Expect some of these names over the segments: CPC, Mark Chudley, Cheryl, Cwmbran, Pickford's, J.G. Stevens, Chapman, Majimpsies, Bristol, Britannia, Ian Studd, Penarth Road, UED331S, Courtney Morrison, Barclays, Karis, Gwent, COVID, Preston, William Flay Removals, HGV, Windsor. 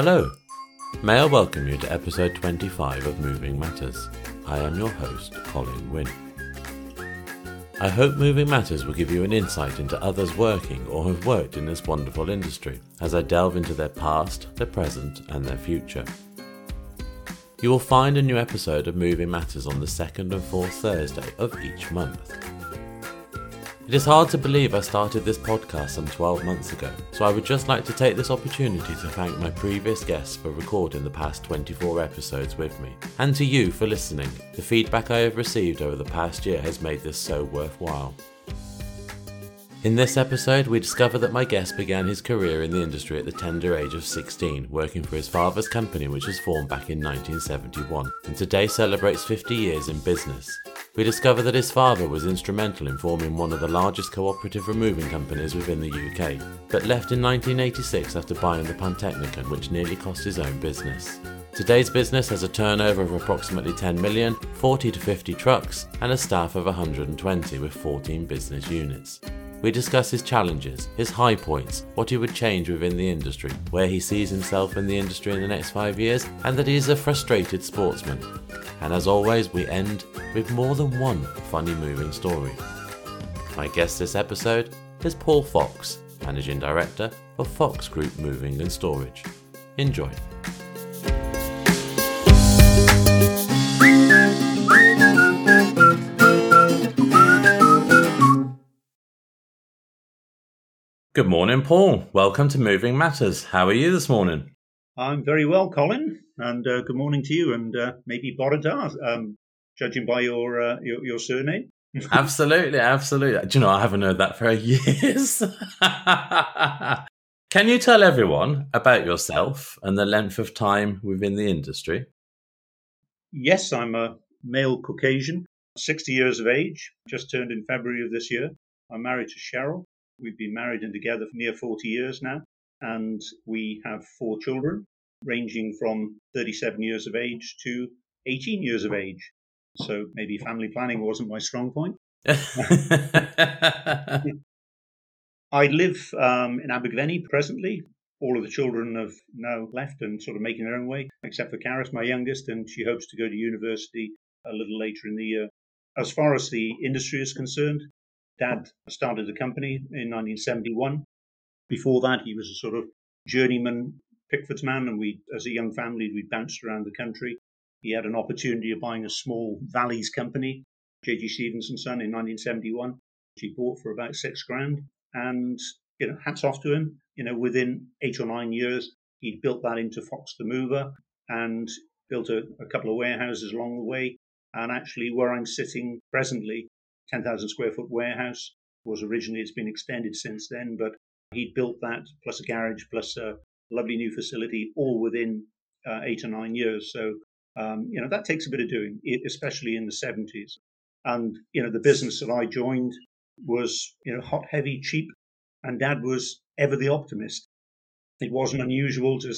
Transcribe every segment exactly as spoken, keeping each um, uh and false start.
Hello. May I welcome you to episode twenty-five of Moving Matters. I am your host, Colin Wynne. I hope Moving Matters will give you an insight into others working or have worked in this wonderful industry, as I delve into their past, their present and their future. You will find a new episode of Moving Matters on the second and fourth Thursday of each month. It is hard to believe I started this podcast some twelve months ago, so I would just like to take this opportunity to thank my previous guests for recording the past twenty-four episodes with me, and to you for listening. The feedback I have received over the past year has made this so worthwhile. In this episode, we discover that my guest began his career in the industry at the tender age of sixteen, working for his father's company, which was formed back in nineteen seventy-one, and today celebrates fifty years in business. We discover that his father was instrumental in forming one of the largest cooperative removing companies within the U K, but left in nineteen eighty-six after buying the Pantechnicon, which nearly cost his own business. Today's business has a turnover of approximately ten million, forty to fifty trucks, and a staff of one hundred twenty with fourteen business units. We discuss his challenges, his high points, what he would change within the industry, where he sees himself in the industry in the next five years, and that he is a frustrated sportsman. And as always, we end with more than one funny moving story. My guest this episode is Paul Fox, Managing Director of Fox Group Moving and Storage. Enjoy. Good morning, Paul. Welcome to Moving Matters. How are you this morning? I'm very well, Colin, and uh, good morning to you, and uh, maybe Borodar, um, judging by your uh, your, your surname. Absolutely, absolutely. Do you know, I haven't heard that for years. Can you tell everyone about yourself and the length of time within the industry? Yes, I'm a male Caucasian, sixty years of age, just turned in February of this year. I'm married to Cheryl. We've been married and together for near forty years now, and we have four children, ranging from thirty-seven years of age to eighteen years of age. So maybe family planning wasn't my strong point. I live um, in Abergavenny presently. All of the children have now left and sort of making their own way, except for Karis, my youngest, and she hopes to go to university a little later in the year. As far as the industry is concerned, Dad started a company in nineteen seventy-one. Before that, he was a sort of journeyman Pickford's man, and we, as a young family, we bounced around the country. He had an opportunity of buying a small Valleys company, J G. Stevens and Son, in nineteen seventy-one, which he bought for about six grand. And you know, hats off to him. You know, within eight or nine years, he'd built that into Fox the Mover and built a, a couple of warehouses along the way. And actually, where I'm sitting presently, ten thousand square foot warehouse was originally, it's been extended since then, but he built that plus a garage plus a lovely new facility all within uh, eight or nine years. So, um, you know, that takes a bit of doing, especially in the seventies. And, you know, the business that I joined was, you know, hot, heavy, cheap, and Dad was ever the optimist. It wasn't unusual to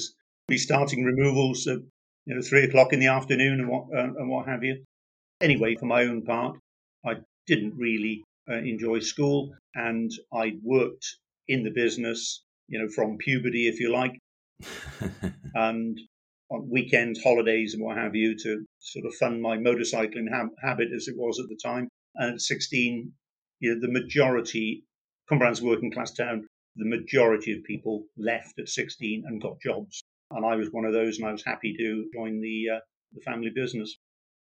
be starting removals at, you know, three o'clock in the afternoon and what, uh, and what have you. Anyway, for my own part, I didn't really uh, enjoy school, and I worked in the business, you know, from puberty, if you like, and on weekends, holidays and what have you, to sort of fund my motorcycling ha- habit as it was at the time. And at sixteen, you know, the majority, Cwmbran's working class town, the majority of people left at sixteen and got jobs. And I was one of those, and I was happy to join the uh, the family business.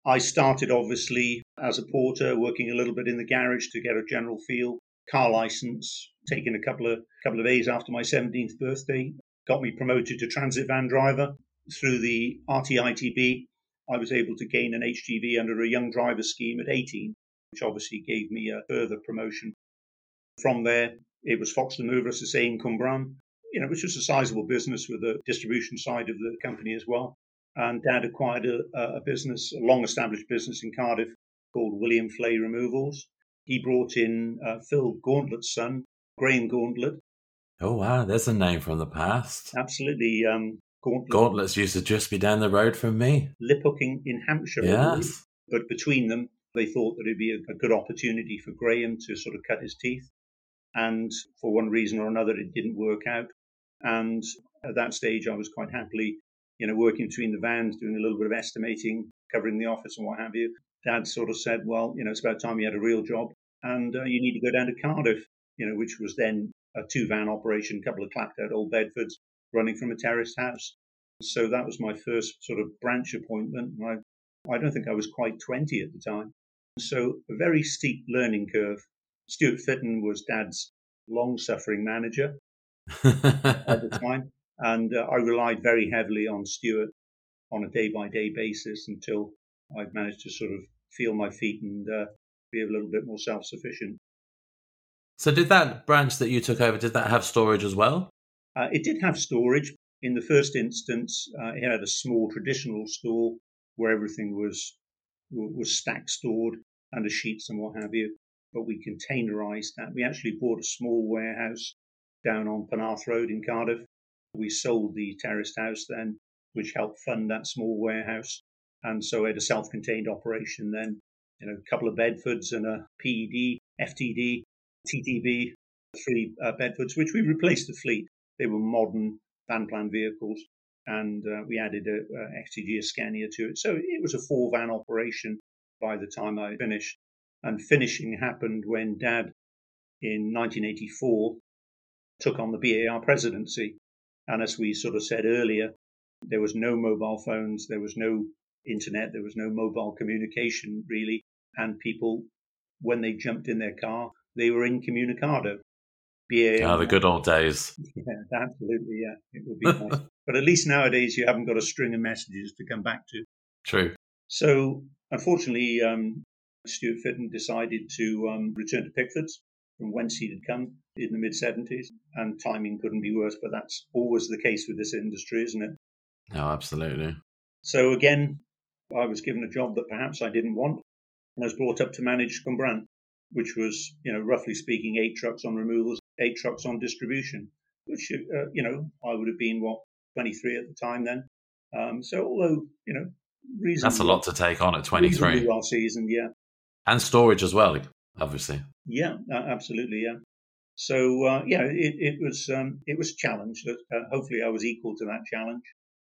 I started, obviously, as a porter, working a little bit in the garage to get a general feel. Car license, taken a couple of couple of days after my seventeenth birthday, got me promoted to transit van driver. Through the R T I T B, I was able to gain an H G V under a young driver scheme at eighteen, which obviously gave me a further promotion. From there, it was Fox the Mover, as I say, in Cwmbran, you know, which was a sizable business with a distribution side of the company as well. And Dad acquired a, a business, a long-established business in Cardiff called William Flay Removals. He brought in uh, Phil Gauntlett's son, Graham Gauntlett. Oh, wow, there's a name from the past. Absolutely. Um, Gauntlett. Gauntlets used to just be down the road from me. Lip hooking in Hampshire. Yes. But between them, they thought that it'd be a, a good opportunity for Graham to sort of cut his teeth. And for one reason or another, it didn't work out. And At that stage, I was quite happily, you know, working between the vans, doing a little bit of estimating, covering the office and what have you. Dad sort of said, well, you know, it's about time you had a real job and uh, you need to go down to Cardiff, you know, which was then a two-van operation, a couple of clapped out old Bedfords running from a terraced house. So that was my first sort of branch appointment. I, I don't think I was quite twenty at the time. So a very steep learning curve. Stuart Fitton was Dad's long-suffering manager at the time. And uh, I relied very heavily on Stuart on a day-by-day basis until I'd managed to sort of feel my feet and uh, be a little bit more self-sufficient. So did that branch that you took over, did that have storage as well? Uh, it did have storage. In the first instance, uh, it had a small traditional store where everything was was stack stored under sheets and what have you. But we containerised that. We actually bought a small warehouse down on Penarth Road in Cardiff. We sold the terraced house then, which helped fund that small warehouse. And so we had a self-contained operation then, you know, a couple of Bedfords and a P E D, F T D, T T B, three uh, Bedfords, which we replaced the fleet. They were modern van plan vehicles, and uh, we added a, a X T G, a Scania to it. So it was a four-van operation by the time I finished. And finishing happened when Dad, in nineteen eighty-four, took on the B A R presidency. And as we sort of said earlier, there was no mobile phones, there was no internet, there was no mobile communication really. And people, when they jumped in their car, they were incommunicado. B A R. Ah, the good old days. Yeah, absolutely, yeah. It would be nice. But at least nowadays you haven't got a string of messages to come back to. True. So, unfortunately, um, Stuart Fitton decided to um, return to Pickford's, from whence he had come in the mid-seventies, and timing couldn't be worse, but that's always the case with this industry, isn't it? Oh, absolutely. So, again, I was given a job that perhaps I didn't want, and I was brought up to manage Cwmbran, which was, you know, roughly speaking, eight trucks on removals, eight trucks on distribution, which, uh, you know, I would have been, what, twenty-three at the time then. Um, so although, you know, reasonably... That's a lot to take on at twenty-three. Reasonably well seasoned, yeah. And storage as well, obviously. Yeah, uh, absolutely, yeah. So, uh, yeah, it, it was um, it was a challenge. Uh, hopefully I was equal to that challenge.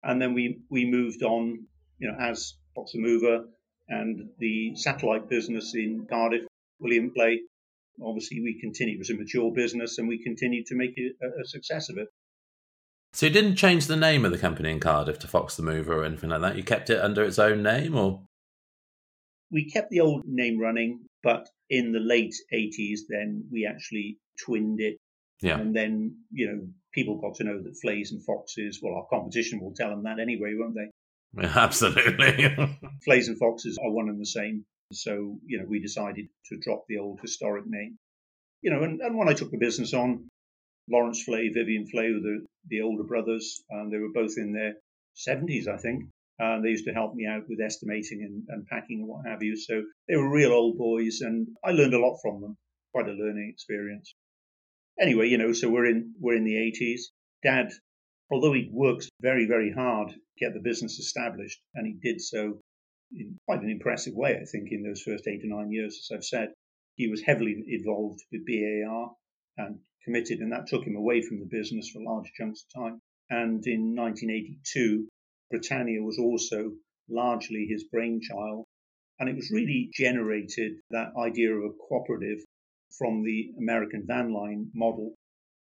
And then we, we moved on, you know, as Fox and Mover and the satellite business in Cardiff, William Flay. Obviously, we continued. It was a mature business, and we continued to make it a, a success of it. So you didn't change the name of the company in Cardiff to Fox the Mover or anything like that? You kept it under its own name, or...? We kept the old name running, but in the late eighties, then we actually twinned it. Yeah. And then, you know, people got to know that Flays and Foxes, well, our competition will tell them that anyway, won't they? Absolutely. Flays and Foxes are one and the same. So, you know, we decided to drop the old historic name. You know, and, and when I took the business on, Lawrence Flay, Vivian Flay were the, the older brothers. Um, they were both in their seventies, I think. Uh, they used to help me out with estimating and, and packing and what have you. So they were real old boys, and I learned a lot from them. Quite a learning experience. Anyway, you know, so we're in we're in the eighties. Dad, although he worked very, very hard to get the business established, and he did so in quite an impressive way, I think, in those first eight or nine years, as I've said. He was heavily involved with B A R and committed, and that took him away from the business for large chunks of time. And in nineteen eighty-two, Britannia was also largely his brainchild, and it was really generated that idea of a cooperative from the American van line model,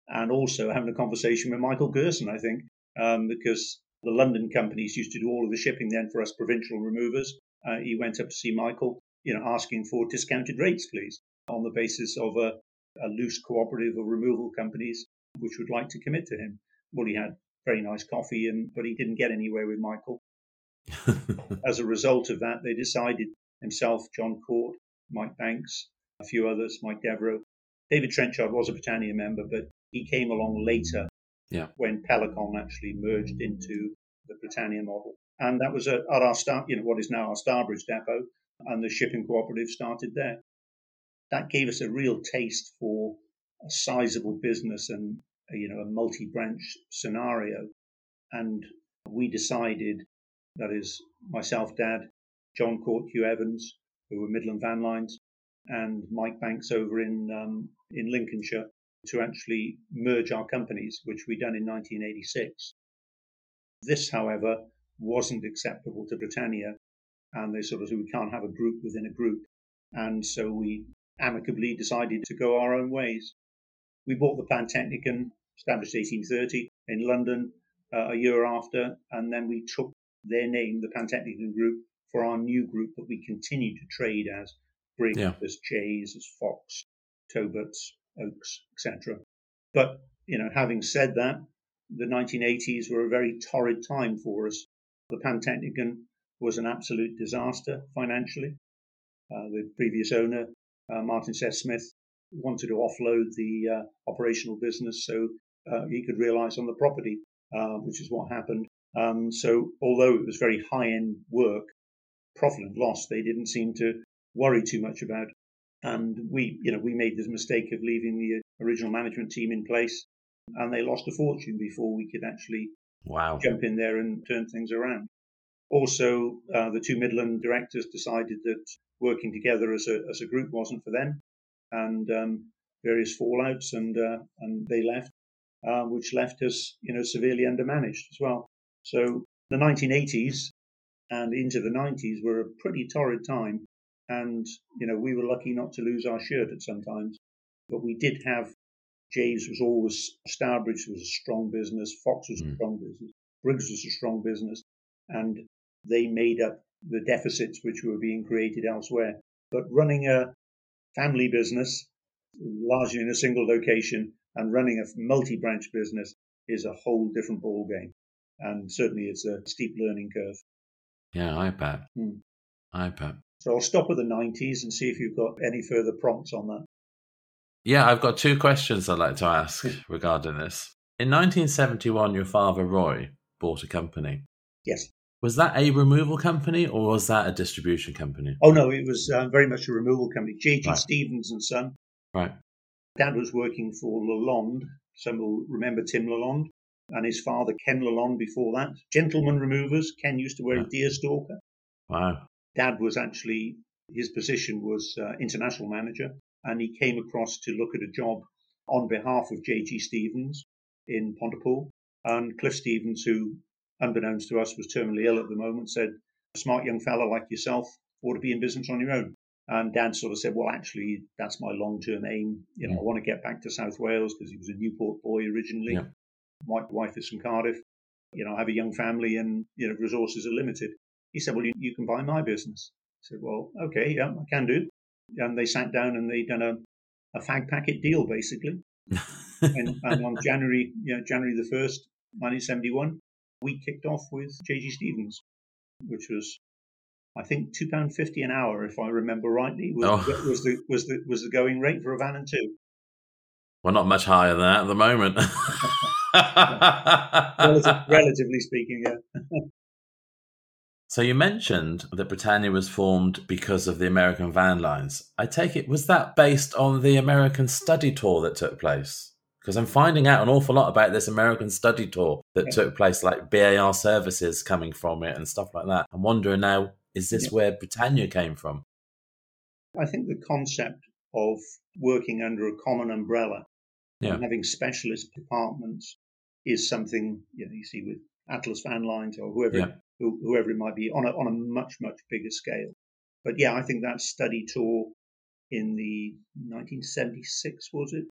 and also having a conversation with Michael Gerson, I think, um, because the London companies used to do all of the shipping then for us provincial removers. Uh, he went up to see Michael, you know, asking for discounted rates, please, on the basis of a, a loose cooperative of removal companies which would like to commit to him. Well, he had very nice coffee, and but he didn't get anywhere with Michael. As a result of that, they decided, himself, John Court, Mike Banks, a few others, Mike Devereux. David Trenchard was a Britannia member, but he came along later. Yeah. When Pelicon actually merged into the Britannia model. And that was at our start, you know, what is now our Starbridge depot, and the shipping cooperative started there. That gave us a real taste for a sizable business and, you know, a multi-branch scenario. And we decided, that is myself, Dad, John Court, Hugh Evans, who were Midland Van Lines, and Mike Banks over in um, in Lincolnshire, to actually merge our companies, which we done in nineteen eighty-six. This, however, wasn't acceptable to Britannia, and they sort of said, we can't have a group within a group. And so we amicably decided to go our own ways. We bought the Pantechnicon, established eighteen thirty in London uh, a year after, and then we took their name, the Pantechnicon Group, for our new group that we continue to trade as Briggs, yeah. as Chase, as Fox, Toberts, Oaks, et cetera. But, you know, having said that, the nineteen eighties were a very torrid time for us. The Pantechnicon was an absolute disaster financially. Uh, the previous owner, uh, Martin Seth Smith, wanted to offload the uh, operational business so uh, he could realise on the property, uh, which is what happened. Um, so although it was very high-end work, profit and loss, they didn't seem to worry too much about. And we, you know, we made this mistake of leaving the original management team in place, and they lost a fortune before we could actually wow. jump in there and turn things around. Also, uh, the two Midland directors decided that working together as a as a group wasn't for them, and um, various fallouts, and uh, and they left, uh, which left us, you know, severely undermanaged as well. So the nineteen eighties and into the nineties were a pretty torrid time, and you know we were lucky not to lose our shirt at some times, but we did have. Jays was always, Starbridge was a strong business, Fox was a strong business, Briggs was a strong business, and they made up the deficits which were being created elsewhere. But running a family business, largely in a single location, and running a multi-branch business is a whole different ballgame. And certainly it's a steep learning curve. Yeah, I bet. Mm. I bet. So I'll stop with the nineties and see if you've got any further prompts on that. Yeah, I've got two questions I'd like to ask regarding this. In nineteen seventy-one, your father, Roy, bought a company. Yes. Was that a removal company or was that a distribution company? Oh, no, it was uh, very much a removal company. J G. Right. Stevens and Son. Right. Dad was working for Lalonde. Some will remember Tim Lalonde and his father, Ken Lalonde, before that. Gentleman removers. Ken used to wear right. a deer stalker. Wow. Dad was actually, his position was uh, international manager. And he came across to look at a job on behalf of J G. Stevens in Pontypool. And Cliff Stevens, who, unbeknownst to us, was terminally ill at the moment, said, a smart young fellow like yourself ought to be in business on your own. And Dad sort of said, well, actually, that's my long-term aim. You know, yeah. I want to get back to South Wales because he was a Newport boy originally. Yeah. My wife is from Cardiff. You know, I have a young family and, you know, resources are limited. He said, well, you, you can buy my business. I said, well, okay, yeah, I can do. And they sat down and they done a, a fag packet deal, basically. and, and on January you know, January the first, nineteen seventy-one, we kicked off with J G. Stevens, which was, I think, two pounds fifty an hour, if I remember rightly, was, oh. was, the, was, the, was the going rate for a van and two. Well, not much higher than that at the moment. Relative, relatively speaking, yeah. So you mentioned that Britannia was formed because of the American van lines. I take it, was that based on the American study tour that took place? Because I'm finding out an awful lot about this American study tour that yeah. took place, like B A R services coming from it and stuff like that. I'm wondering now, is this yeah. where Britannia came from? I think the concept of working under a common umbrella yeah. and having specialist departments is something, you know, you see with Atlas Van Lines or whoever yeah. whoever it might be, on a, on a much, much bigger scale. But yeah, I think that study tour in the nineteen seventy-six, was it?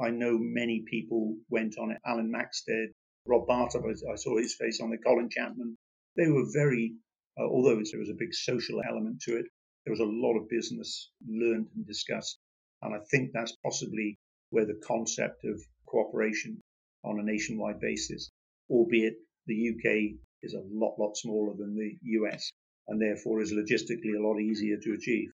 I know many people went on it. Alan Maxted, Rob Bartop, I, I saw his face on it, Colin Chapman. They were very, uh, although there was a big social element to it, there was a lot of business learned and discussed. And I think that's possibly where the concept of cooperation on a nationwide basis, albeit the U K is a lot, lot smaller than the U S and therefore is logistically a lot easier to achieve.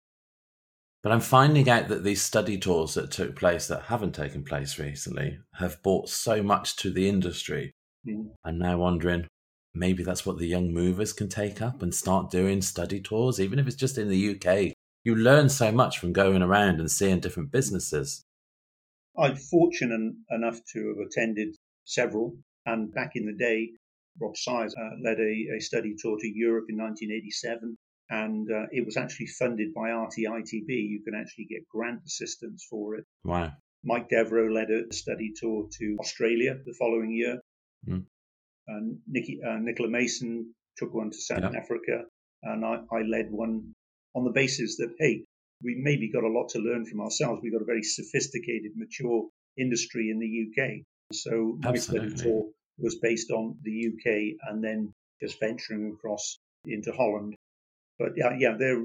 But I'm finding out that these study tours that took place that haven't taken place recently have brought so much to the industry. Mm. I'm now wondering, maybe that's what the young movers can take up and start doing study tours, even if it's just in the U K. You learn so much from going around and seeing different businesses. I'm fortunate enough to have attended several, and back in the day, Rob Syres uh, led a, a study tour to Europe in nineteen eighty-seven, and uh, it was actually funded by R T I T B. You can actually get grant assistance for it. Wow. Mike Devereux led a study tour to Australia the following year. Mm. and Nikki, uh, Nicola Mason took one to Southern yeah. Africa, and I, I led one on the basis that, hey, we maybe got a lot to learn from ourselves. We've got a very sophisticated, mature industry in the U K. So my study tour was based on the U K and then just venturing across into Holland. But yeah, yeah, they're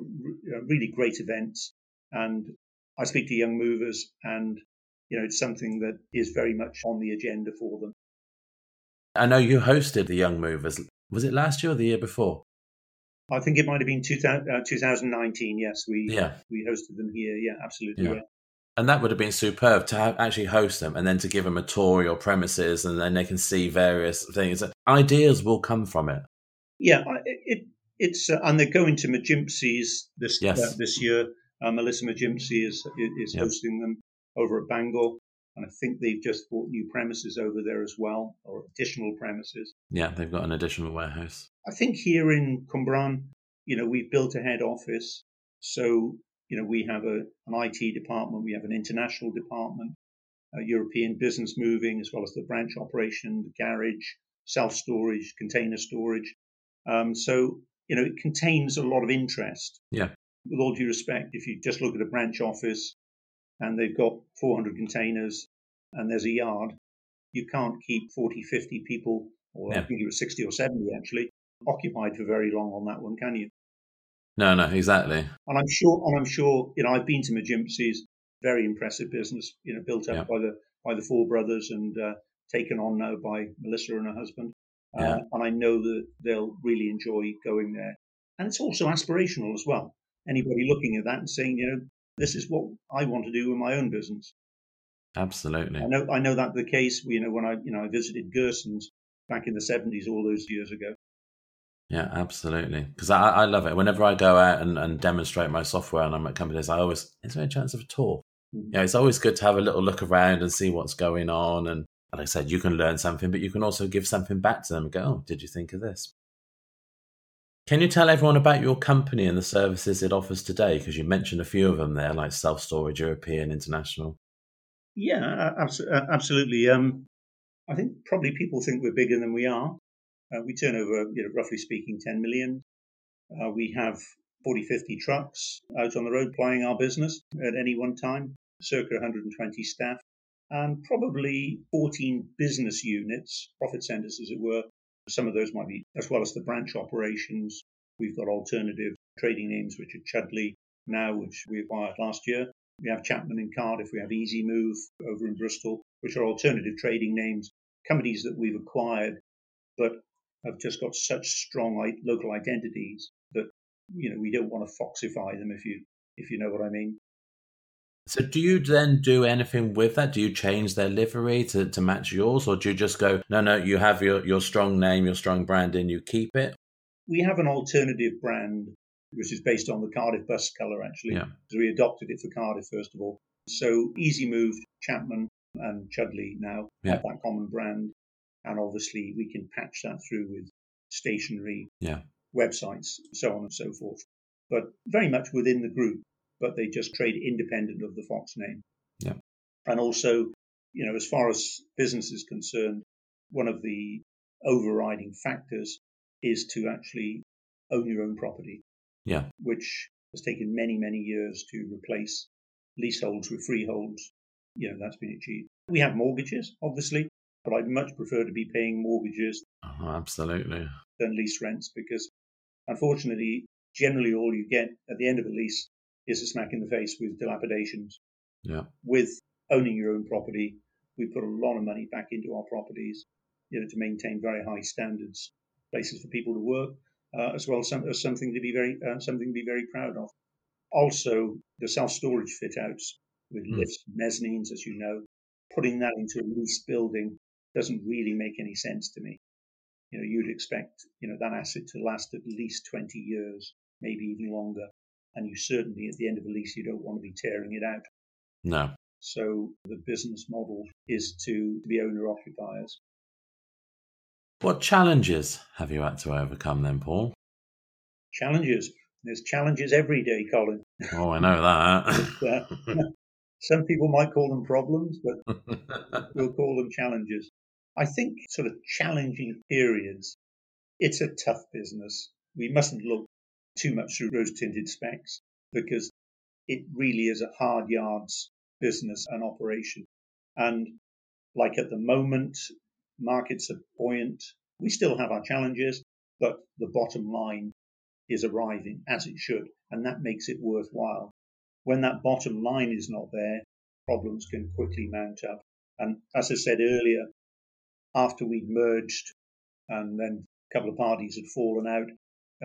really great events. And I speak to young movers, and you know, it's something that is very much on the agenda for them. I know you hosted the Young Movers. Was it last year or the year before? I think it might have been two thousand, uh, twenty nineteen, yes. We yeah. we hosted them here, yeah, absolutely. Yeah. Yeah. And that would have been superb to have actually host them and then to give them a tour of your premises, and then they can see various things. Ideas will come from it. Yeah, it, it it's uh, and they're going to Majimpsies this yes. uh, this year. Uh, Melissa Majimpsy is, is yep. hosting them over at Bangor. And I think they've just bought new premises over there as well, or additional premises. Yeah, they've got an additional warehouse. I think here in Cwmbran, you know, we've built a head office. So, you know, we have a, an I T department, we have an international department, a European business moving, as well as the branch operation, the garage, self-storage, container storage. Um, so, you know, it contains a lot of interest. Yeah. With all due respect, if you just look at a branch office, and they've got four hundred containers, and there's a yard, you can't keep forty, fifty people, or yeah. I think it was sixty or seventy actually, occupied for very long on that one, can you? No, no, exactly. And I'm sure, and I'm sure, you know, I've been to Majimpsies, very impressive business, you know, built up yeah. by the by the four brothers and uh, taken on now by Melissa and her husband. Uh, yeah. And I know that they'll really enjoy going there. And it's also aspirational as well. Anybody looking at that and saying, you know, this is what I want to do in my own business. Absolutely. I know I know that's the case. You know, when I you know I visited Gerson's back in the seventies, all those years ago. Yeah, absolutely. Because I, I love it. Whenever I go out and, and demonstrate my software and I'm at companies, I always, is there a chance of a tour? Mm-hmm. Yeah, it's always good to have a little look around and see what's going on. And like I said, you can learn something, but you can also give something back to them and go, oh, did you think of this? Can you tell everyone about your company and the services it offers today? Because you mentioned a few of them there, like self-storage, European, international. Yeah, absolutely. Um, I think probably people think we're bigger than we are. Uh, we turn over, you know, roughly speaking, ten million. Uh, we have forty, fifty trucks out on the road plying our business at any one time, circa one hundred twenty staff, and probably fourteen business units, profit centers, as it were. Some of those might be, as well as the branch operations, we've got alternative trading names, which are Chudley now, which we acquired last year. We have Chapman in Cardiff. We have Easy Move over in Bristol, which are alternative trading names, companies that we've acquired, but have just got such strong local identities that, you know, we don't want to foxify them, if you if you know what I mean. So do you then do anything with that? Do you change their livery to, to match yours? Or do you just go, no, no, you have your, your strong name, your strong brand, and you keep it? We have an alternative brand, which is based on the Cardiff bus colour, actually. Yeah. So we adopted it for Cardiff, first of all. So Easy Move, Chapman, and Chudley now yeah. have that common brand. And obviously, we can patch that through with stationery, yeah. websites, so on and so forth. But very much within the group. But they just trade independent of the Fox name. Yeah. And also, you know, as far as business is concerned, one of the overriding factors is to actually own your own property. Yeah. Which has taken many, many years to replace leaseholds with freeholds. You know, that's been achieved. We have mortgages, obviously, but I'd much prefer to be paying mortgages oh, absolutely. than lease rents, because unfortunately, generally all you get at the end of a lease is a smack in the face with dilapidations. Yeah. With owning your own property, we put a lot of money back into our properties, you know, to maintain very high standards, places for people to work, uh, as well as some, something to be very uh, something to be very proud of. Also, the self-storage fit-outs with mm. lifts, mezzanines, as you know, putting that into a leased building doesn't really make any sense to me. You know, you'd expect, you know, that asset to last at least twenty years, maybe even longer. And you certainly, at the end of a lease, you don't want to be tearing it out. No. So the business model is to be owner-occupiers. What challenges have you had to overcome then, Paul? Challenges. There's challenges every day, Colin. Oh, I know that. But, uh, some people might call them problems, but we'll call them challenges. I think sort of challenging periods. It's a tough business. We mustn't look too much through rose-tinted specs because it really is a hard yards business and operation. And like at the moment, markets are buoyant. We still have our challenges, but the bottom line is arriving as it should, and that makes it worthwhile. When that bottom line is not there, problems can quickly mount up. And as I said earlier, after we'd merged and then a couple of parties had fallen out,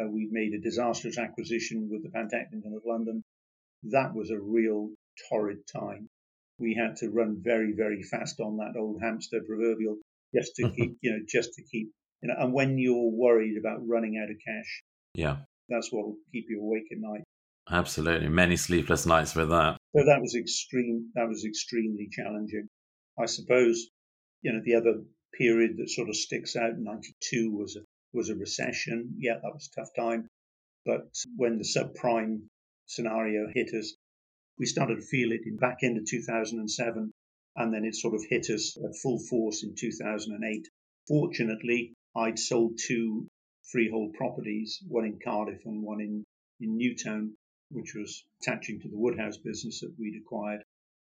uh, we made a disastrous acquisition with the Pantechnicon of London. That was a real torrid time. We had to run very, very fast on that old hamster proverbial just to keep, you know, just to keep, you know, and when you're worried about running out of cash, yeah, that's what will keep you awake at night. Absolutely. Many sleepless nights with that. So that was extreme. That was extremely challenging. I suppose, you know, the other period that sort of sticks out, ninety-two was a, was a recession. Yeah, that was a tough time. But when the subprime scenario hit us, we started to feel it in back end of two thousand seven, and then it sort of hit us at full force in two thousand eight. Fortunately, I'd sold two freehold properties, one in Cardiff and one in, in Newtown, which was attaching to the Woodhouse business that we'd acquired.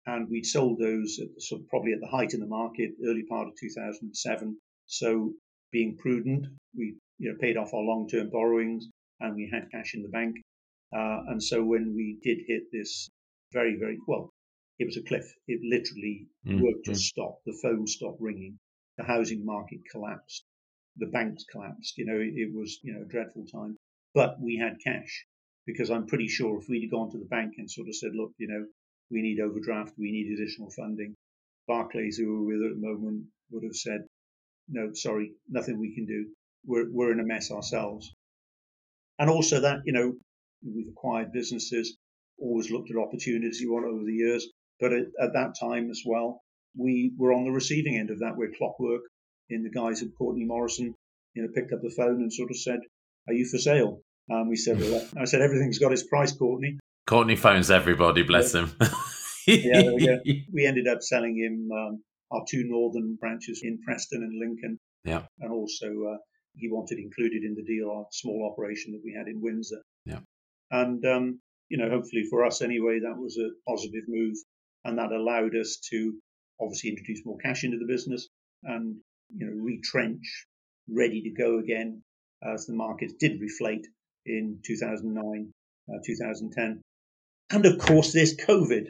And we'd sold those at the, sort of probably at the height in the market, early part of two thousand seven. So being prudent, we you know, paid off our long-term borrowings and we had cash in the bank. Uh, and so when we did hit this, very, very, well, it was a cliff. It literally mm-hmm. work just stopped. The phone stopped ringing. The housing market collapsed. The banks collapsed. You know, it, it was, you know, a dreadful time. But we had cash because I'm pretty sure if we'd gone to the bank and sort of said, look, you know, we need overdraft, we need additional funding, Barclays, who we were with at the moment, would have said, no, sorry, nothing we can do. We're we're in a mess ourselves. And also that, you know, we've acquired businesses, always looked at opportunities you want over the years. But at, at that time as well, we were on the receiving end of that. We're clockwork in the guise of Courtney Morrison, you know, picked up the phone and sort of said, are you for sale? And um, we said, well, I said, everything's got its price, Courtney. Courtney phones everybody, bless yeah. him. yeah, there we go. We ended up selling him um, our two northern branches in Preston and Lincoln. Yeah. And also uh, he wanted included in the deal our small operation that we had in Windsor. Yeah. And, um, you know, hopefully for us anyway, that was a positive move. And that allowed us to obviously introduce more cash into the business and, you know, retrench, ready to go again as the markets did reflate in two thousand nine, uh, two thousand ten. And of course, there's COVID,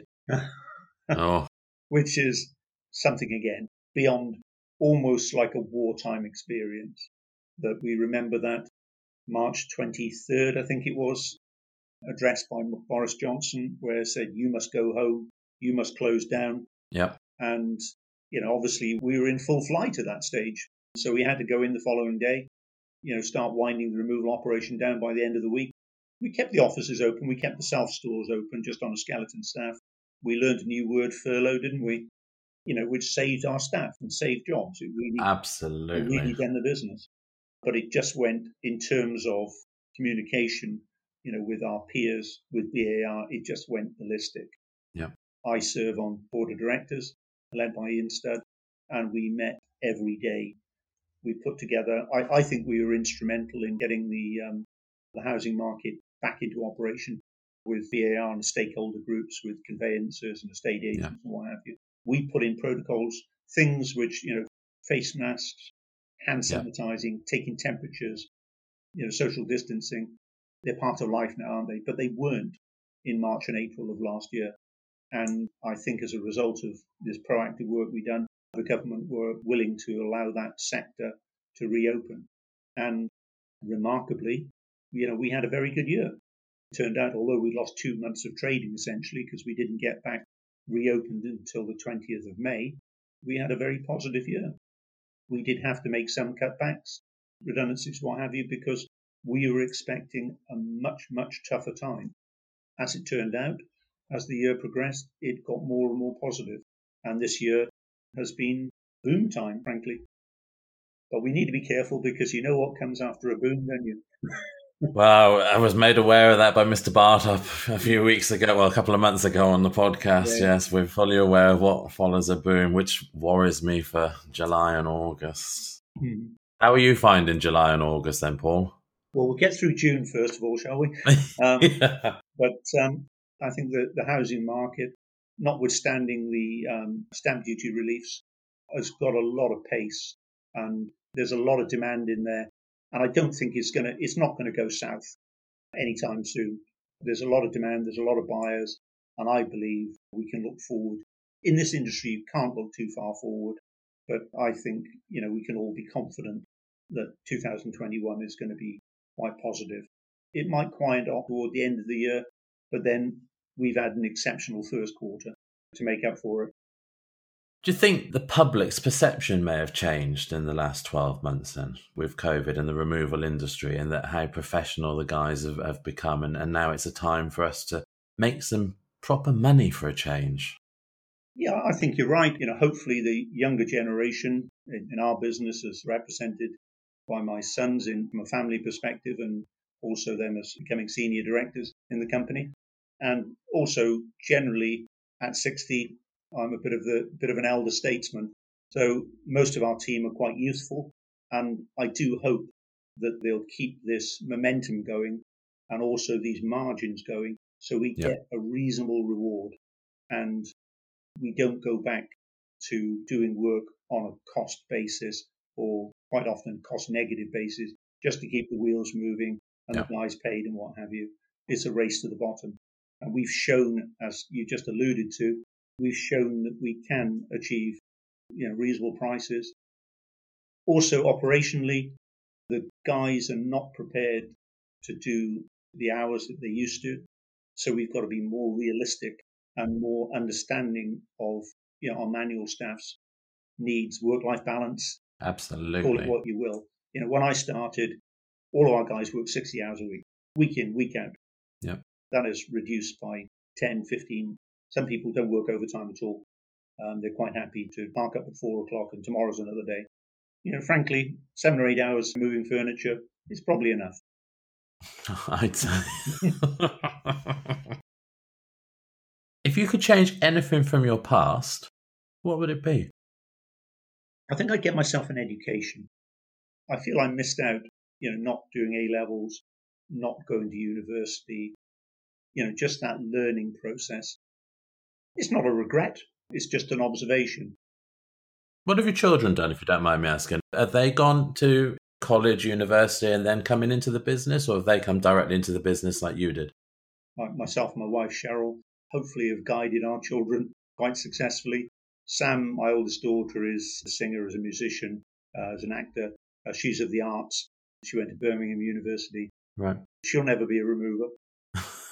oh. which is something again beyond almost like a wartime experience that we remember that March twenty-third, I think it was, addressed by Boris Johnson, where it said, you must go home, you must close down. Yeah. And, you know, obviously we were in full flight at that stage. So we had to go in the following day, you know, start winding the removal operation down by the end of the week. We kept the offices open. We kept the self stores open just on a skeleton staff. We learned a new word, furlough, didn't we? You know, which saved our staff and saved jobs. It really, Absolutely. It really bent the business. But it just went in terms of communication, you know, with our peers, with B A R, it just went ballistic. Yeah. I serve on board of directors, led by Ian Studd, and we met every day. We put together, I, I think we were instrumental in getting the um, the housing market back into operation with V A R and stakeholder groups, with conveyancers and estate agents yeah. and what have you. We put in protocols, things which, you know, face masks, hand sanitizing, yeah. taking temperatures, you know, social distancing. They're part of life now, aren't they? But they weren't in March and April of last year. And I think as a result of this proactive work we've done, the government were willing to allow that sector to reopen. And remarkably, you know, we had a very good year. It turned out, although we lost two months of trading, essentially, because we didn't get back reopened until the twentieth of May, we had a very positive year. We did have to make some cutbacks, redundancies, what have you, because we were expecting a much, much tougher time. As it turned out, as the year progressed, it got more and more positive. And this year has been boom time, frankly. But we need to be careful because you know what comes after a boom, don't you? Wow, I was made aware of that by Mister Bart up a few weeks ago, well, a couple of months ago on the podcast. Yeah. Yes, we're fully aware of what follows a boom, which worries me for July and August. Hmm. How are you finding July and August then, Paul? Well, we'll get through June first of all, shall we? Um, yeah. But um, I think that the housing market, notwithstanding the um, stamp duty reliefs, has got a lot of pace, and there's a lot of demand in there. And I don't think it's going to, it's not going to go south anytime soon. There's a lot of demand. There's a lot of buyers. And I believe we can look forward. In this industry, you can't look too far forward. But I think, you know, we can all be confident that two thousand twenty-one is going to be quite positive. It might quiet off toward the end of the year, but then we've had an exceptional first quarter to make up for it. Do you think the public's perception may have changed in the last twelve months then with COVID and the removal industry, and that how professional the guys have, have become, and, and now it's a time for us to make some proper money for a change? Yeah, I think you're right. You know, hopefully the younger generation in, in our business is represented by my sons in, from a family perspective, and also them as becoming senior directors in the company. And also generally at sixty, I'm a bit of the bit of an elder statesman, so most of our team are quite youthful, and I do hope that they'll keep this momentum going, and also these margins going, so we yeah. get a reasonable reward, and we don't go back to doing work on a cost basis, or quite often cost negative basis, just to keep the wheels moving and yeah. the guys paid and what have you. It's a race to the bottom, and we've shown, as you just alluded to, we've shown that we can achieve, you know, reasonable prices. Also, operationally, the guys are not prepared to do the hours that they used to. So we've got to be more realistic and more understanding of, you know, our manual staff's needs, work-life balance. Absolutely. Call it what you will. You know, when I started, all of our guys worked sixty hours a week, week in, week out. Yeah. That is reduced by ten, fifteen. Some people don't work overtime at all. Um, they're quite happy to park up at four o'clock and tomorrow's another day. You know, frankly, seven or eight hours moving furniture is probably enough. I'd say. If you could change anything from your past, what would it be? I think I'd get myself an education. I feel I missed out, you know, not doing A-levels, not going to university, you know, just that learning process. It's not a regret. It's just an observation. What have your children done, if you don't mind me asking? Have they gone to college, university, and then coming into the business, or have they come directly into the business like you did? Myself and my wife, Cheryl, hopefully have guided our children quite successfully. Sam, my oldest daughter, is a singer, is a musician, uh, is an actor. Uh, she's of the arts. She went to Birmingham University. Right. She'll never be a remover.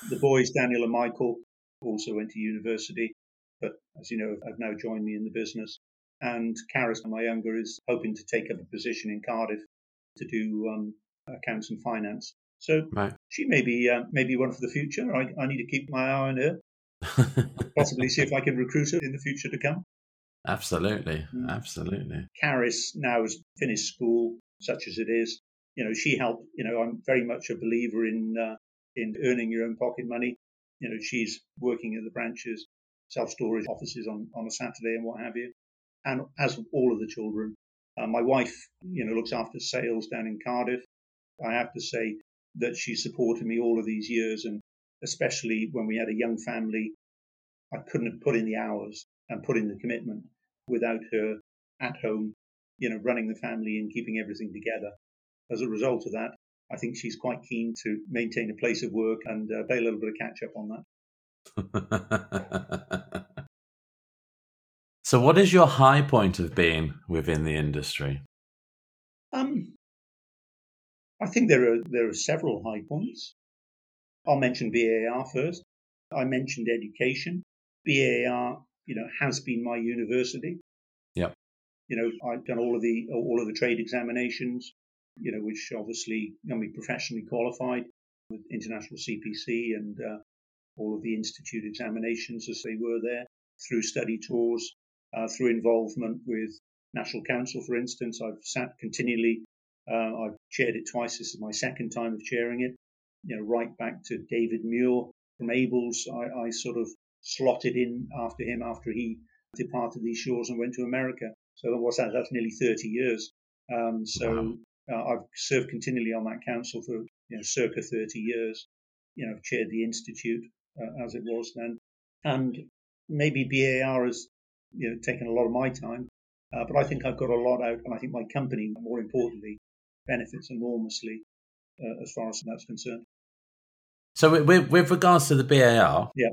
The boys, Daniel and Michael, also went to university, but as you know, have now joined me in the business. And Karis, my younger, is hoping to take up a position in Cardiff to do um, accounts and finance. So right. she may be uh, maybe one for the future. I, I need to keep my eye on her, possibly see if I can recruit her in the future to come. Absolutely, mm. absolutely. Karis now has finished school, such as it is. You know, she helped. You know, I'm very much a believer in uh, in earning your own pocket money. You know, she's working at the branches, self-storage offices on, on a Saturday and what have you. And as all of the children, uh, my wife, you know, looks after sales down in Cardiff. I have to say that she supported me all of these years. And especially when we had a young family, I couldn't have put in the hours and put in the commitment without her at home, you know, running the family and keeping everything together. As a result of that, I think she's quite keen to maintain a place of work and uh, play a little bit of catch-up on that. So what is your high point of being within the industry? Um, I think there are there are several high points. I'll mention B A R first. I mentioned education. B A R, you know, has been my university. Yep. You know, I've done all of the all of the trade examinations, you know, which obviously got me professionally qualified with international C P C and uh, all of the institute examinations as they were there, through study tours, uh, through involvement with National Council, for instance. I've sat continually Uh, I've chaired it twice. This is my second time of chairing it. You know, right back to David Muir from Abels. I, I sort of slotted in after him after he departed these shores and went to America. So what's that? That's nearly thirty years. Um, so wow. uh, I've served continually on that council for you know circa thirty years. You know, I've chaired the Institute uh, as it was then, and maybe B A R has you know taken a lot of my time, uh, but I think I've got a lot out, and I think my company, more importantly, benefits enormously uh, as far as that's concerned. So with, with regards to the B A R, yeah.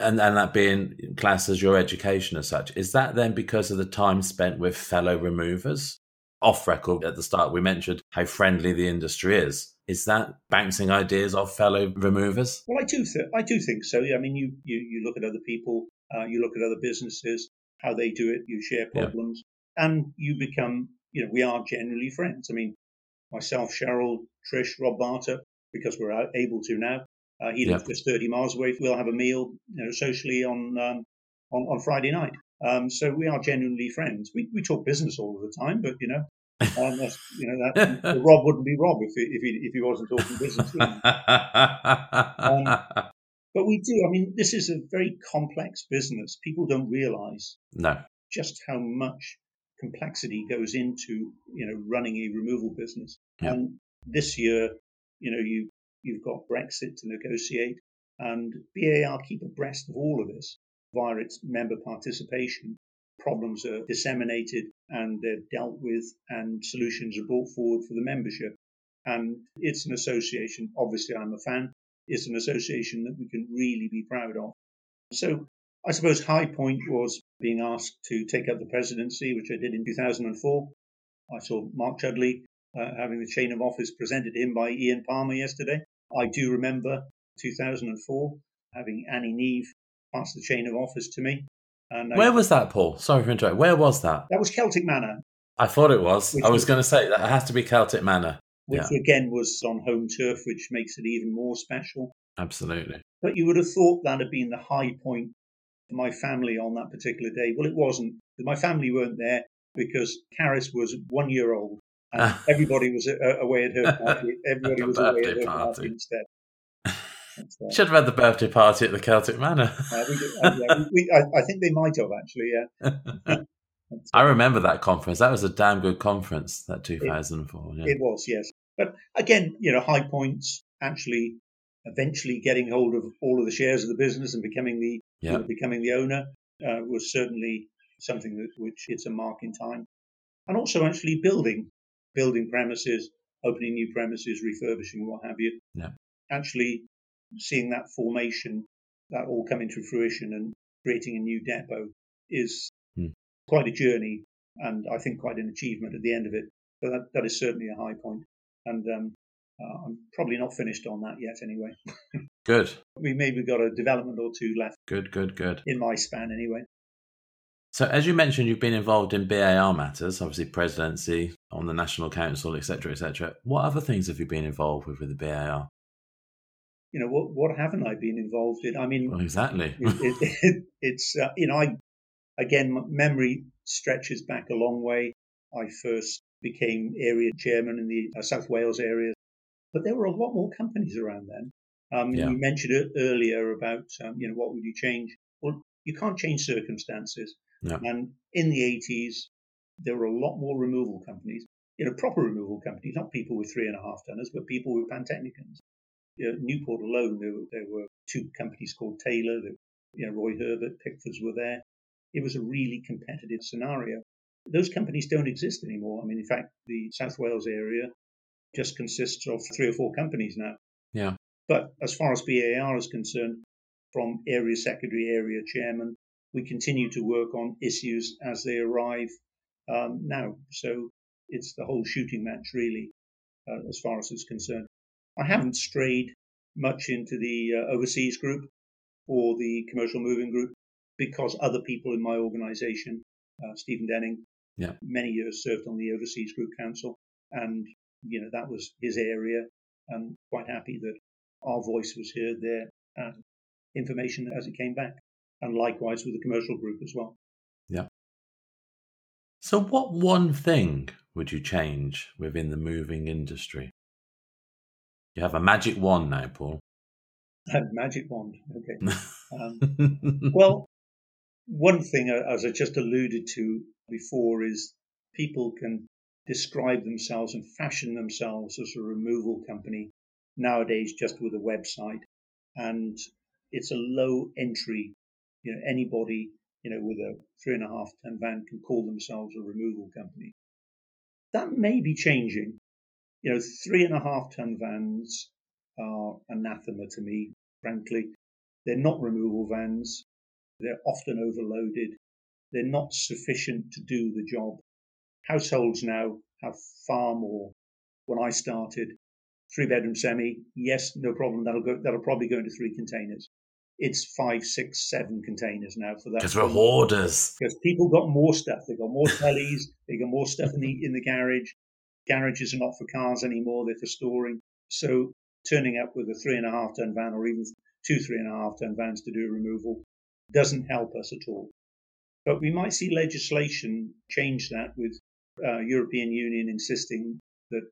And, and that being classed as your education as such, is that then because of the time spent with fellow removers? Off record at the start, we mentioned how friendly the industry is. Is that bouncing ideas off fellow removers? Well, I do, th- I do think so. Yeah, I mean, you, you, you look at other people, uh, you look at other businesses, how they do it, you share problems, yeah. and you become, you know, we are generally friends. I mean, myself, Cheryl, Trish, Rob Barter, because we're able to now. Uh, he lives yeah. just thirty miles away. We'll have a meal, you know, socially on um, on, on Friday night. Um, so we are genuinely friends. We we talk business all of the time, but you know, um, that's, you know that Rob wouldn't be Rob if he, if he if he wasn't talking business. um, but we do. I mean, this is a very complex business. People don't realise no just how much complexity goes into you know running a removal business. Yeah. And this year, you know, you. You've got Brexit to negotiate, and B A R keep abreast of all of this via its member participation. Problems are disseminated and they're dealt with, and solutions are brought forward for the membership. And it's an association, obviously I'm a fan, it's an association that we can really be proud of. So I suppose high point was being asked to take up the presidency, which I did in two thousand four. I saw Mark Chudley uh, having the chain of office presented to him by Ian Palmer yesterday. I do remember two thousand four having Annie Neve pass the chain of office to me. And Where I, was that, Paul? Sorry for interrupting. Where was that? That was Celtic Manor. I thought it was. I was, was going to say that it has to be Celtic Manor. Which yeah. again was on home turf, which makes it even more special. Absolutely. But you would have thought that had been the high point for my family on that particular day. Well, it wasn't. My family weren't there because Karis was one year old. And everybody was away at her party. Everybody was away at her party, party instead. So, should have had the birthday party at the Celtic Manor. uh, we did, uh, yeah, we, I, I think they might have, actually, yeah. I remember that conference. That was a damn good conference, that two thousand four. It, yeah. it was, yes. But again, you know, high points, actually eventually getting hold of all of the shares of the business and becoming the yeah. you know, becoming the owner uh, was certainly something that which it's a mark in time. And also actually building. building premises, opening new premises, refurbishing, what have you. Yeah. Actually seeing that formation, that all coming to fruition and creating a new depot is mm. quite a journey, and I think quite an achievement at the end of it. But that, that is certainly a high point. And um, uh, I'm probably not finished on that yet anyway. Good. We maybe got a development or two left. Good, good, good. In my span anyway. So as you mentioned, you've been involved in B A R matters, obviously presidency, on the National Council, et cetera, et cetera. What other things have you been involved with with the B A R? You know, what what haven't I been involved in? I mean... Well, exactly. it, it, it, it's, uh, you know, I again, my memory stretches back a long way. I first became area chairman in the uh, South Wales area, but there were a lot more companies around then. Um, yeah. You mentioned it earlier about, um, you know, what would you change? Well, you can't change circumstances. Yeah. And in the eighties, there were a lot more removal companies, you know, proper removal companies, not people with three and a half tonners, but people with Pantechnicons. You know, Newport alone, there were, there were two companies called Taylor, that, you know, Roy Herbert, Pickford's were there. It was a really competitive scenario. Those companies don't exist anymore. I mean, in fact, the South Wales area just consists of three or four companies now. Yeah. But as far as B A R is concerned, from area secretary, area chairman, we continue to work on issues as they arrive um, now. So it's the whole shooting match, really, uh, as far as it's concerned. I haven't strayed much into the uh, overseas group or the commercial moving group because other people in my organisation, uh, Stephen Denning, yeah. many years served on the overseas group council. And, you know, that was his area. I'm quite happy that our voice was heard there and information as it came back. And likewise with the commercial group as well. Yeah. So what one thing would you change within the moving industry? You have a magic wand now, Paul. A magic wand, okay. Um, well, one thing, as I just alluded to before, is people can describe themselves and fashion themselves as a removal company nowadays just with a website. And it's a low entry. You know, anybody, you know, with a three and a half ton van can call themselves a removal company. That may be changing. You know, three and a half ton vans are anathema to me, frankly. They're not removal vans. They're often overloaded. They're not sufficient to do the job. Households now have far more. When I started, three bedroom semi, yes, no problem. That'll go, that'll probably go into three containers. It's five, six, seven containers now for that. Because we're hoarders. Because people got more stuff. They got more tellies. They got more stuff in the in the garage. Garages are not for cars anymore. They're for storing. So turning up with a three and a half ton van or even two three and a half ton vans to do removal doesn't help us at all. But we might see legislation change that with uh, European Union insisting that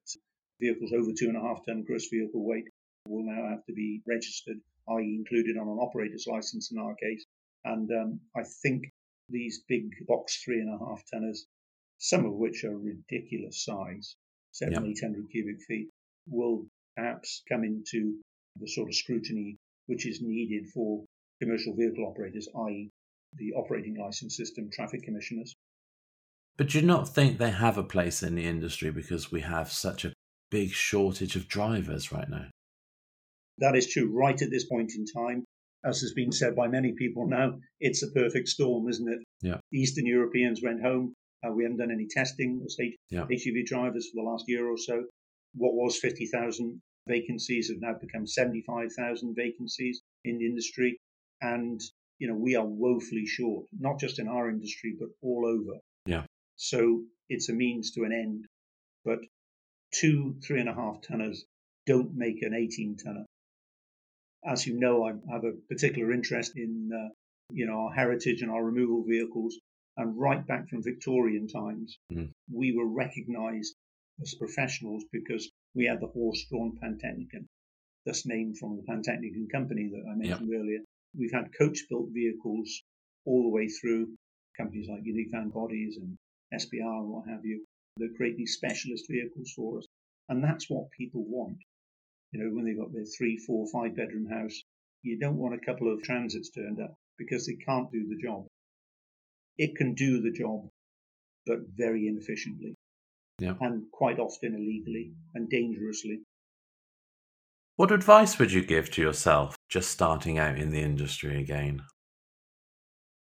vehicles over two and a half ton gross vehicle weight will now have to be registered, that is included on an operator's license in our case. And um, I think these big box three and a half tonners, some of which are ridiculous size, seven, yep. eight hundred cubic feet, will perhaps come into the sort of scrutiny which is needed for commercial vehicle operators, that is the operating license system, traffic commissioners. But do you not think they have a place in the industry because we have such a big shortage of drivers right now? That is true. Right at this point in time, as has been said by many people now, it's a perfect storm, isn't it? Yeah. Eastern Europeans went home. Uh, we haven't done any testing as H- yeah. H G V drivers for the last year or so. What was fifty thousand vacancies have now become seventy-five thousand vacancies in the industry. And, you know, we are woefully short, not just in our industry, but all over. Yeah. So it's a means to an end. But two, three and a half tonners don't make an eighteen tonner. As you know, I have a particular interest in, uh, you know, our heritage and our removal vehicles. And right back from Victorian times, mm. we were recognised as professionals because we had the horse-drawn Pantechnicon. That's named from the Pantechnicon company that I mentioned yep. earlier. We've had coach-built vehicles all the way through companies like Unique Van Bodies and S B R and what have you that create these specialist vehicles for us. And that's what people want. You know, when they've got their three, four, five bedroom house, you don't want a couple of transits turned up because they can't do the job. It can do the job, but very inefficiently yeah. and quite often illegally and dangerously. What advice would you give to yourself just starting out in the industry again?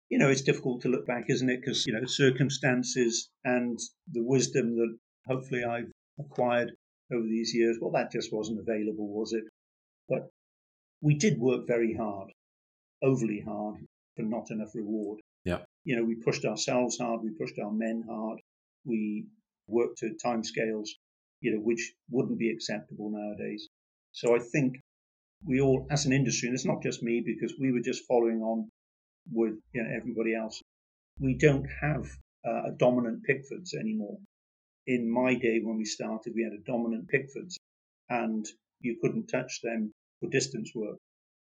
You know, it's difficult to look back, isn't it? Because, you know, circumstances and the wisdom that hopefully I've acquired over these years, well, that just wasn't available, was it? But we did work very hard, overly hard, for not enough reward. Yeah. You know, we pushed ourselves hard, we pushed our men hard, we worked to timescales, you know, which wouldn't be acceptable nowadays. So I think we all, as an industry, and it's not just me, because we were just following on with, you know, everybody else. We don't have uh, a dominant Pickford's anymore. In my day, when we started, we had a dominant Pickford's, and you couldn't touch them for distance work.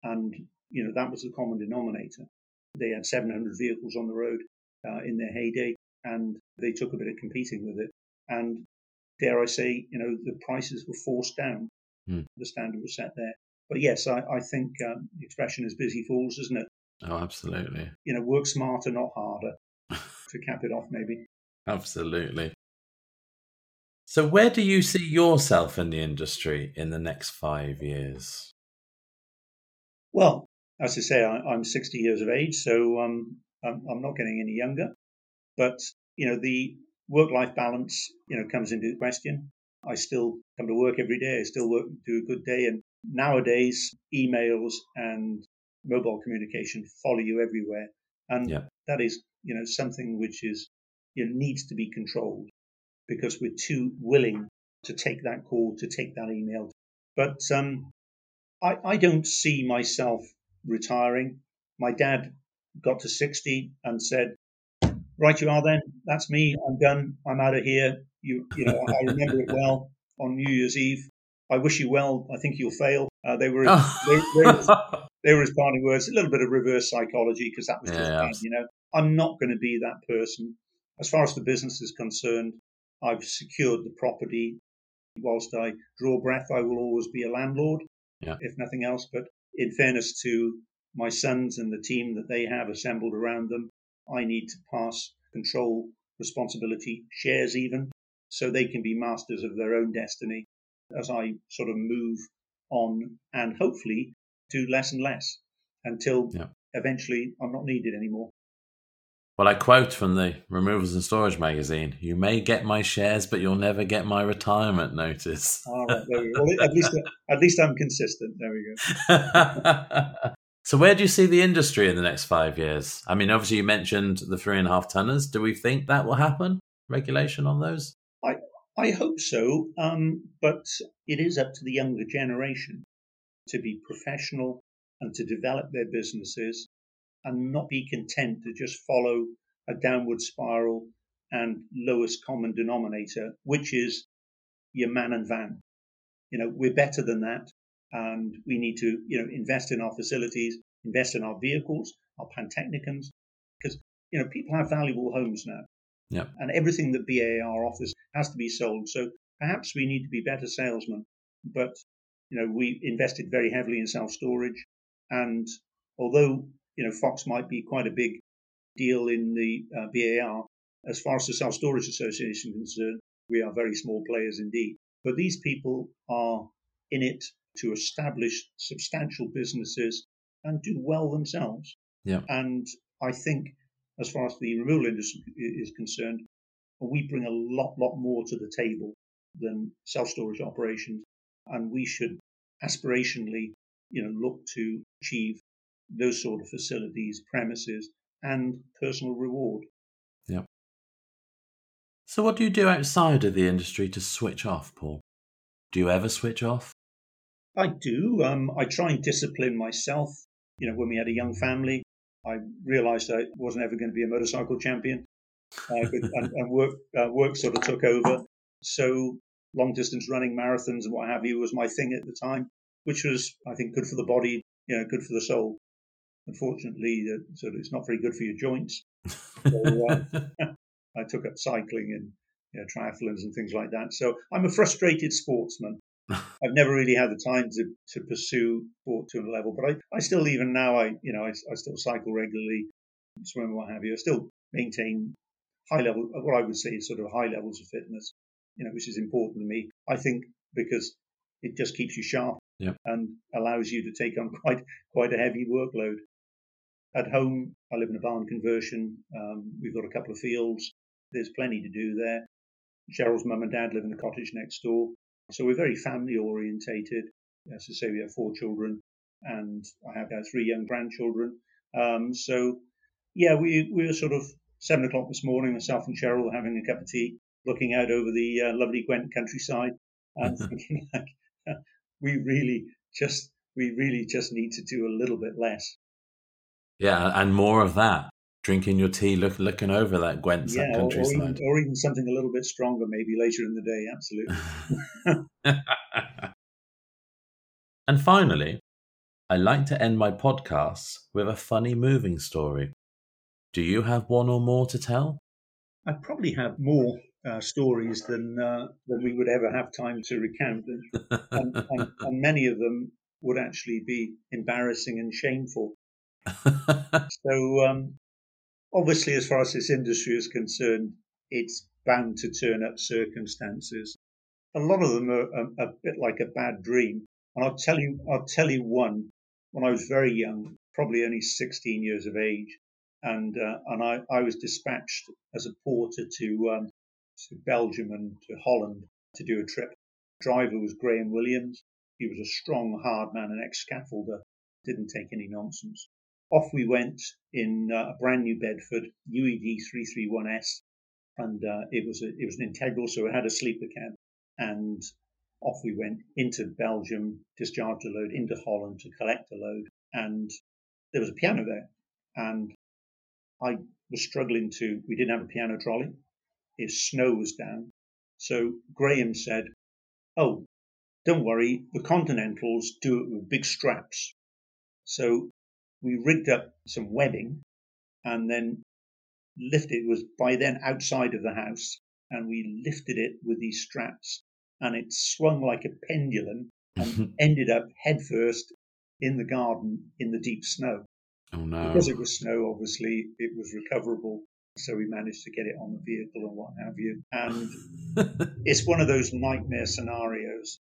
And, you know, that was the common denominator. They had seven hundred vehicles on the road uh, in their heyday, and they took a bit of competing with it. And dare I say, you know, the prices were forced down. Mm. The standard was set there. But yes, I, I think um, the expression is busy fools, isn't it? Oh, absolutely. You know, work smarter, not harder, to cap it off, maybe. Absolutely. So where do you see yourself in the industry in the next five years? Well, as I say, I, I'm sixty years of age, so um, I'm, I'm not getting any younger. But, you know, the work-life balance, you know, comes into question. I still come to work every day. I still work, do a good day. And nowadays, emails and mobile communication follow you everywhere. And yeah. that is, you know, something which is, you know, needs to be controlled, because we're too willing to take that call, to take that email. But um, I, I don't see myself retiring. My dad got to sixty and said, right you are then, that's me, I'm done, I'm out of here, You, you know, I remember it well on New Year's Eve. I wish you well. I think you'll fail. Uh, they were oh. they, they, were his, they were his parting words. A little bit of reverse psychology because that was yeah, just bad. You know, I'm not going to be that person. As far as the business is concerned, I've secured the property. Whilst I draw breath, I will always be a landlord, yeah. if nothing else. But in fairness to my sons and the team that they have assembled around them, I need to pass control, responsibility, shares even, so they can be masters of their own destiny as I sort of move on and hopefully do less and less until yeah. eventually I'm not needed anymore. Well, I quote from the Removals and Storage magazine, you may get my shares, but you'll never get my retirement notice. All right, there we go. Well, at least, at least I'm consistent. There we go. So where do you see the industry in the next five years? I mean, obviously you mentioned the three and a half tonners. Do we think that will happen? Regulation on those? I, I hope so, um, but it is up to the younger generation to be professional and to develop their businesses, and not be content to just follow a downward spiral and lowest common denominator, which is your man and van. You know, we're better than that, and we need to, you know, invest in our facilities, invest in our vehicles, our Pantechnicons, because, you know, people have valuable homes now. Yeah. And everything that B A R offers has to be sold. So perhaps we need to be better salesmen. But, you know, we invested very heavily in self-storage, and although you know, Fox might be quite a big deal in the uh, B A R. As far as the Self Storage Association is concerned, we are very small players indeed. But these people are in it to establish substantial businesses and do well themselves. Yeah. And I think, as far as the removal industry is concerned, we bring a lot, lot more to the table than self storage operations, and we should aspirationally, you know, look to achieve those sort of facilities, premises, and personal reward. Yeah. So what do you do outside of the industry to switch off, Paul? Do you ever switch off? I do. Um, I try and discipline myself. You know, when we had a young family, I realised I wasn't ever going to be a motorcycle champion. Uh, but, and and work, uh, work sort of took over. So long-distance running, marathons and what have you was my thing at the time, which was, I think, good for the body, you know, good for the soul. Unfortunately, uh, so it's not very good for your joints. So, uh, I took up cycling and you know, triathlons and things like that. So I'm a frustrated sportsman. I've never really had the time to, to pursue sport to a level, but I, I still, even now, I you know, I, I still cycle regularly, swim, what have you. I still maintain high level, what I would say is sort of high levels of fitness, you know, which is important to me. I think because it just keeps you sharp. Yep. And allows you to take on quite quite a heavy workload. At home, I live in a barn conversion. Um, we've got a couple of fields. There's plenty to do there. Cheryl's mum and dad live in a cottage next door. So we're very family orientated. As I say, we have four children, and I have now three young grandchildren. Um, so, yeah, we, we were sort of seven o'clock this morning, myself and Cheryl were having a cup of tea, looking out over the uh, lovely Gwent countryside and thinking like, uh, We really just we really just need to do a little bit less. Yeah, and more of that. Drinking your tea, look, looking over that Gwent yeah, countryside. Or even, or even something a little bit stronger maybe later in the day, absolutely. And finally, I like to end my podcasts with a funny moving story. Do you have one or more to tell? I probably have more. Uh, stories than uh, than we would ever have time to recount, and, and, and many of them would actually be embarrassing and shameful. So um, obviously, as far as this industry is concerned, it's bound to turn up circumstances. A lot of them are a, a bit like a bad dream, and I'll tell you, I'll tell you one. When I was very young, probably only sixteen years of age, and uh, and I, I was dispatched as a porter to. Um, to Belgium and to Holland to do a trip. Driver was Graham Williams. He was a strong, hard man, an ex-scaffolder, didn't take any nonsense. Off we went in uh, a brand new Bedford, U E D three three one S, and uh, it was a, it was an integral, so it had a sleeper cab. And off we went into Belgium, discharged a load, into Holland to collect a load. And there was a piano there. And I was struggling to, we didn't have a piano trolley. If snow was down, So Graham said, "Oh, don't worry, the Continentals do it with big straps." So we rigged up some webbing and then lifted it. It was by then outside of the house, and we lifted it with these straps, and it swung like a pendulum and ended up headfirst in the garden in the deep snow. Oh no! Because it was snow, obviously, it was recoverable. So we managed to get it on the vehicle and what have you. And it's one of those nightmare scenarios,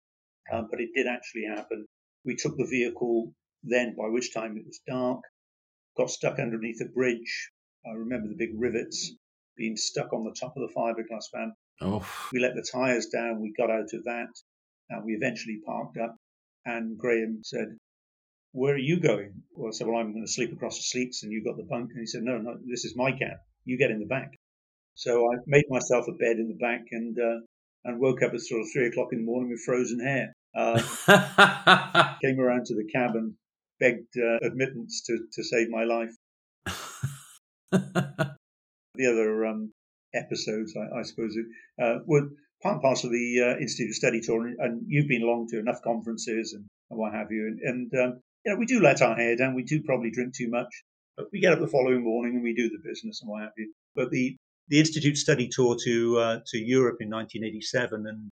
uh, but it did actually happen. We took the vehicle then, by which time it was dark, got stuck underneath a bridge. I remember the big rivets being stuck on the top of the fiberglass van. Oh. We let the tyres down. We got out of that. And we eventually parked up. And Graham said, "Where are you going?" Well, I said, "Well, I'm going to sleep across the seats, and you've got the bunk." And he said, "No, no, this is my cab. You get in the back." So I made myself a bed in the back and uh, and woke up at sort of three o'clock in the morning with frozen hair. Uh, came around to the cab and begged uh, admittance to, to save my life. The other um, episodes, I, I suppose, uh, were part and parcel of the uh, Institute of Study Tour, and, and you've been along to enough conferences and, and what have you. And, and um, you know, we do let our hair down. We do probably drink too much. But we get up the following morning and we do the business and what have you. But the, the Institute study tour to uh, to Europe in nineteen eighty-seven, and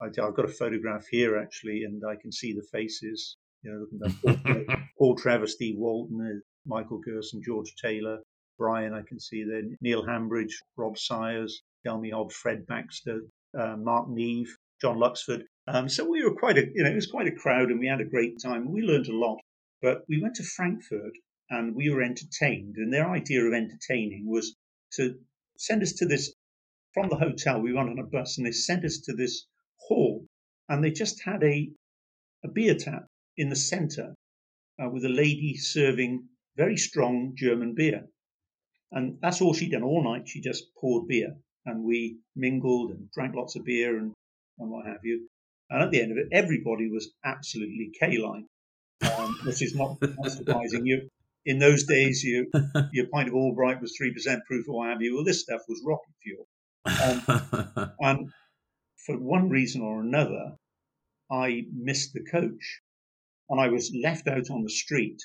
I, I've got a photograph here actually, and I can see the faces. You know, looking down Paul, Paul Trevor, Steve Walton, Michael Gerson, George Taylor, Brian. I can see there Neil Hambridge, Rob Syres, Delmy Hobbs, Fred Baxter, uh, Mark Neve, John Luxford. Um, so we were quite a you know it was quite a crowd, and we had a great time. We learned a lot, but we went to Frankfurt. And we were entertained, and their idea of entertaining was to send us to this, from the hotel we went on a bus, and they sent us to this hall, and they just had a, a beer tap in the centre uh, with a lady serving very strong German beer. And that's all she'd done all night. She just poured beer, and we mingled and drank lots of beer and, and what have you. And at the end of it, everybody was absolutely K-line, um, which is not surprising you. In those days, you, your pint of Albright was three percent proof or what have you. Well, this stuff was rocket fuel. Um, and for one reason or another, I missed the coach. And I was left out on the street,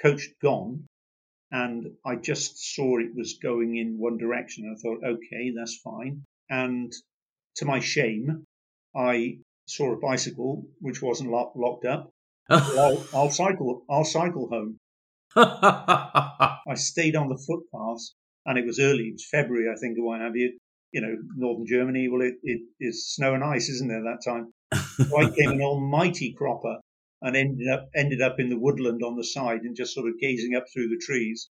coach gone, and I just saw it was going in one direction. I thought, okay, that's fine. And to my shame, I saw a bicycle, which wasn't lock, locked up. I'll, I'll cycle. I'll cycle home. I stayed on the footpaths, and it was early. It was February, I think, or what have you. You know, northern Germany, well, it, it is snow and ice, isn't there, that time? So I came an almighty cropper and ended up ended up in the woodland on the side and just sort of gazing up through the trees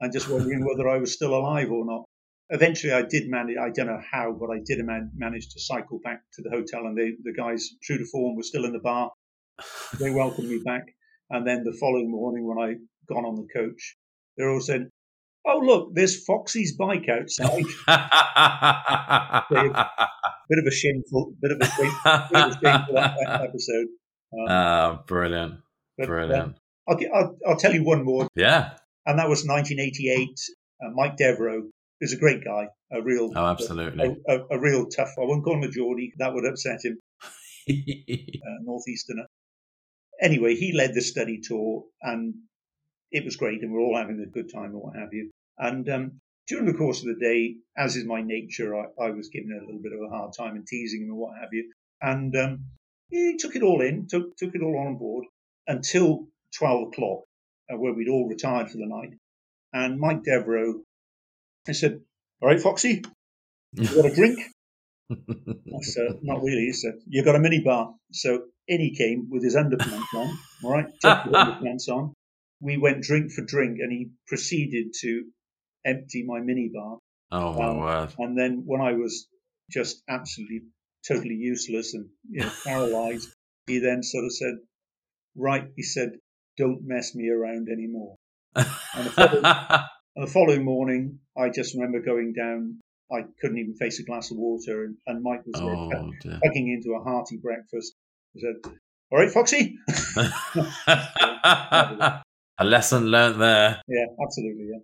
and just wondering whether I was still alive or not. Eventually, I did manage, I don't know how, but I did man- manage to cycle back to the hotel, and they, the guys, true to form, were still in the bar. They welcomed me back. And then the following morning, when I gone on the coach, they're all saying, "Oh, look, there's Foxy's bike outside." bit, of, bit of a shameful, bit of a shameful, bit of a shameful episode. Um, uh, brilliant, but, brilliant. Uh, I'll, I'll, I'll tell you one more. Yeah, and that was nineteen eighty-eight. Uh, Mike Devereux is a great guy, a real, oh, absolutely, a, a, a real tough. I won't call him a Geordie; that would upset him. uh, Northeasterner. Anyway, he led the study tour, and it was great, and we're all having a good time and what have you. And um, during the course of the day, as is my nature, I, I was giving him a little bit of a hard time and teasing him and what have you. And um, he took it all in, took took it all on board until twelve o'clock, uh, where we'd all retired for the night. And Mike Devereux, I said, "All right, Foxy, you got a drink?" I said, "Not really." He said, "You got a minibar." So in he came with his underpants on, all right, took the underpants on. We went drink for drink, and he proceeded to empty my minibar. Oh, my um, word. And then when I was just absolutely, totally useless and you know, paralyzed, he then sort of said, "Right," he said, "don't mess me around anymore." and, the following, and the following morning, I just remember going down. I couldn't even face a glass of water, and, and Mike was oh, there, tucking into a hearty breakfast. He said, "All right, Foxy." A lesson learned there. Yeah, absolutely, yeah.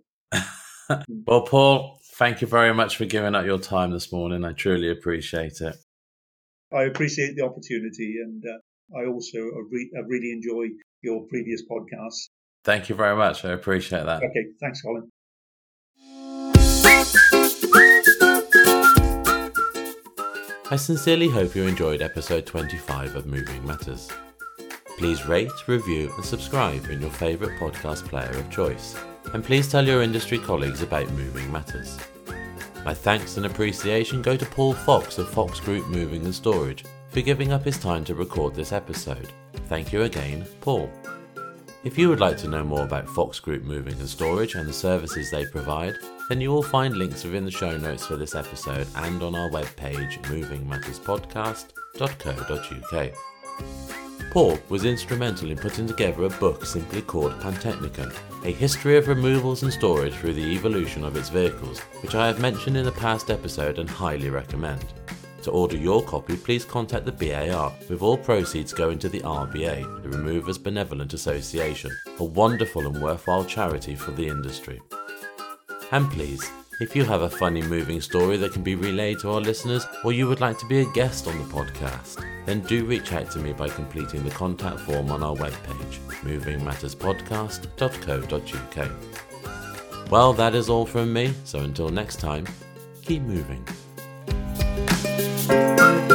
Well, Paul, Thank you very much for giving up your time this morning. I truly appreciate it. I appreciate the opportunity, and uh, I also re- I really enjoy your previous podcasts. Thank you very much. I appreciate that. Okay, thanks, Colin. I sincerely hope you enjoyed episode twenty-five of Moving Matters. Please rate, review and subscribe in your favourite podcast player of choice. And please tell your industry colleagues about Moving Matters. My thanks and appreciation go to Paul Fox of Fox Group Moving and Storage for giving up his time to record this episode. Thank you again, Paul. If you would like to know more about Fox Group Moving and Storage and the services they provide, then you will find links within the show notes for this episode and on our webpage moving matters podcast dot co dot uk. Paul was instrumental in putting together a book simply called Pantechnicon, a history of removals and storage through the evolution of its vehicles, which I have mentioned in the past episode and highly recommend. To order your copy, please contact the B A R, with all proceeds going to the R B A, the Removers Benevolent Association, a wonderful and worthwhile charity for the industry. And please, if you have a funny moving story that can be relayed to our listeners, or you would like to be a guest on the podcast, then do reach out to me by completing the contact form on our webpage, moving matters podcast dot co dot uk. Well, that is all from me, so until next time, keep moving. Thank you.